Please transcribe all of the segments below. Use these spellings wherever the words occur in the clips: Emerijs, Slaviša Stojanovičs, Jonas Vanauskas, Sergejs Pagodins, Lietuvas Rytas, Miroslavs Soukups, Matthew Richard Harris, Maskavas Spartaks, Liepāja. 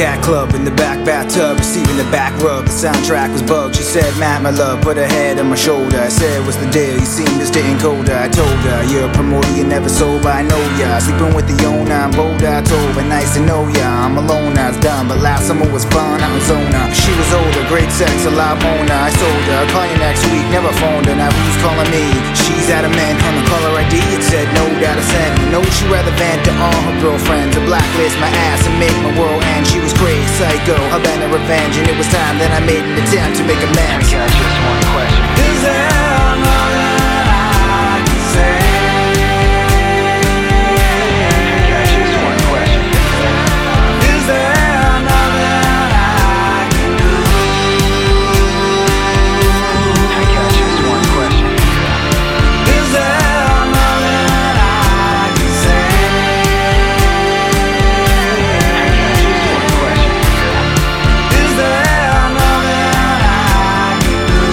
cat club in the back bathtub, receiving the back rub. The soundtrack was bugged. She said, "Matt, my love, put her head on my shoulder." I said, "What's the deal? You seem this getting colder." I told her, "You're a promoter, you're never sober. I know ya. Sleeping with the owner, I'm bolder." I told her, "Nice to know ya. I'm alone, I was done, but last summer was fun. I'm zona." She was older, great sex, a live owner. I sold her. I'll call you next week. Never phoned her. Now who's calling me? She's adamant on the caller ID. It said no doubt I sent. No, she rather vent to all her girlfriends to blacklist my ass and make my world end. She was crazy, psycho, a band of revenge, and it was time that I made an attempt to make amends. I got just one question. Is there more that I can say? I got just one question. Is there more that I can do? I got just one question. Is there more that I can say? I got just one question. Is there more that I can do? I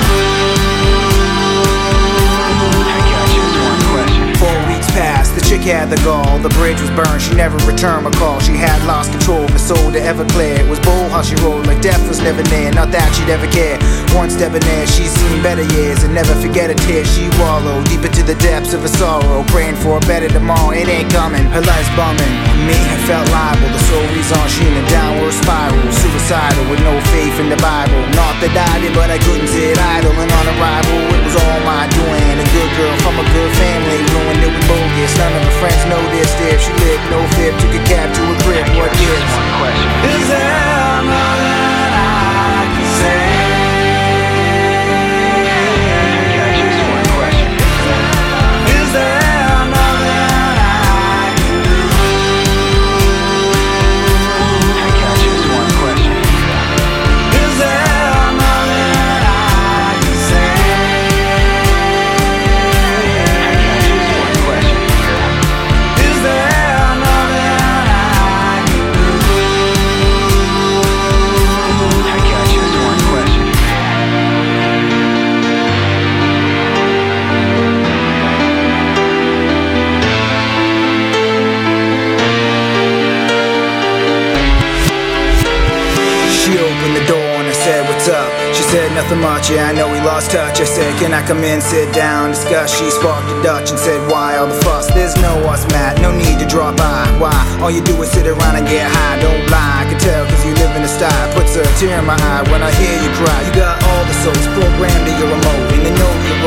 got just one question. 4 weeks passed. The chick had the gall, the bridge was burned, she never returned my call. She had lost control of her soul to Everclear. It was bold how she rolled, like death was never near. Not that she'd ever care. One step in there, she's seen better years and never forget a tear. She wallowed deep into the depths of her sorrow, praying for a better tomorrow. It ain't coming, her life's bumming. Me, I felt liable, the sole reason she in a downward spiral. Suicidal with no faith in the Bible. Not that I did, but I couldn't sit idle. And on arrival, it was all my doing. A good girl from a good family, ruined it with bogus. None of her friends know this. If she lived, no fib, took a cab to a crib. What is? One question. Is there more that I can say? I got just one question. Is there more that I can do? I got just one question. Is there more that I can say? I got just one question. Is there more that I can do? I got just one question. She opened the door and I said, "What's up?" She said, "Nothing much, yeah, I know we lost touch." I said, "Can I come in, sit down, discuss?" She sparked a Dutch and said, "Why all the fuss? There's no us, Matt, no need to drop by. Why? All you do is sit around and get high. Don't lie, I can tell cause you live in a style. Puts a tear in my eye when I hear you cry. You got all the souls programmed to your remote, and they know you're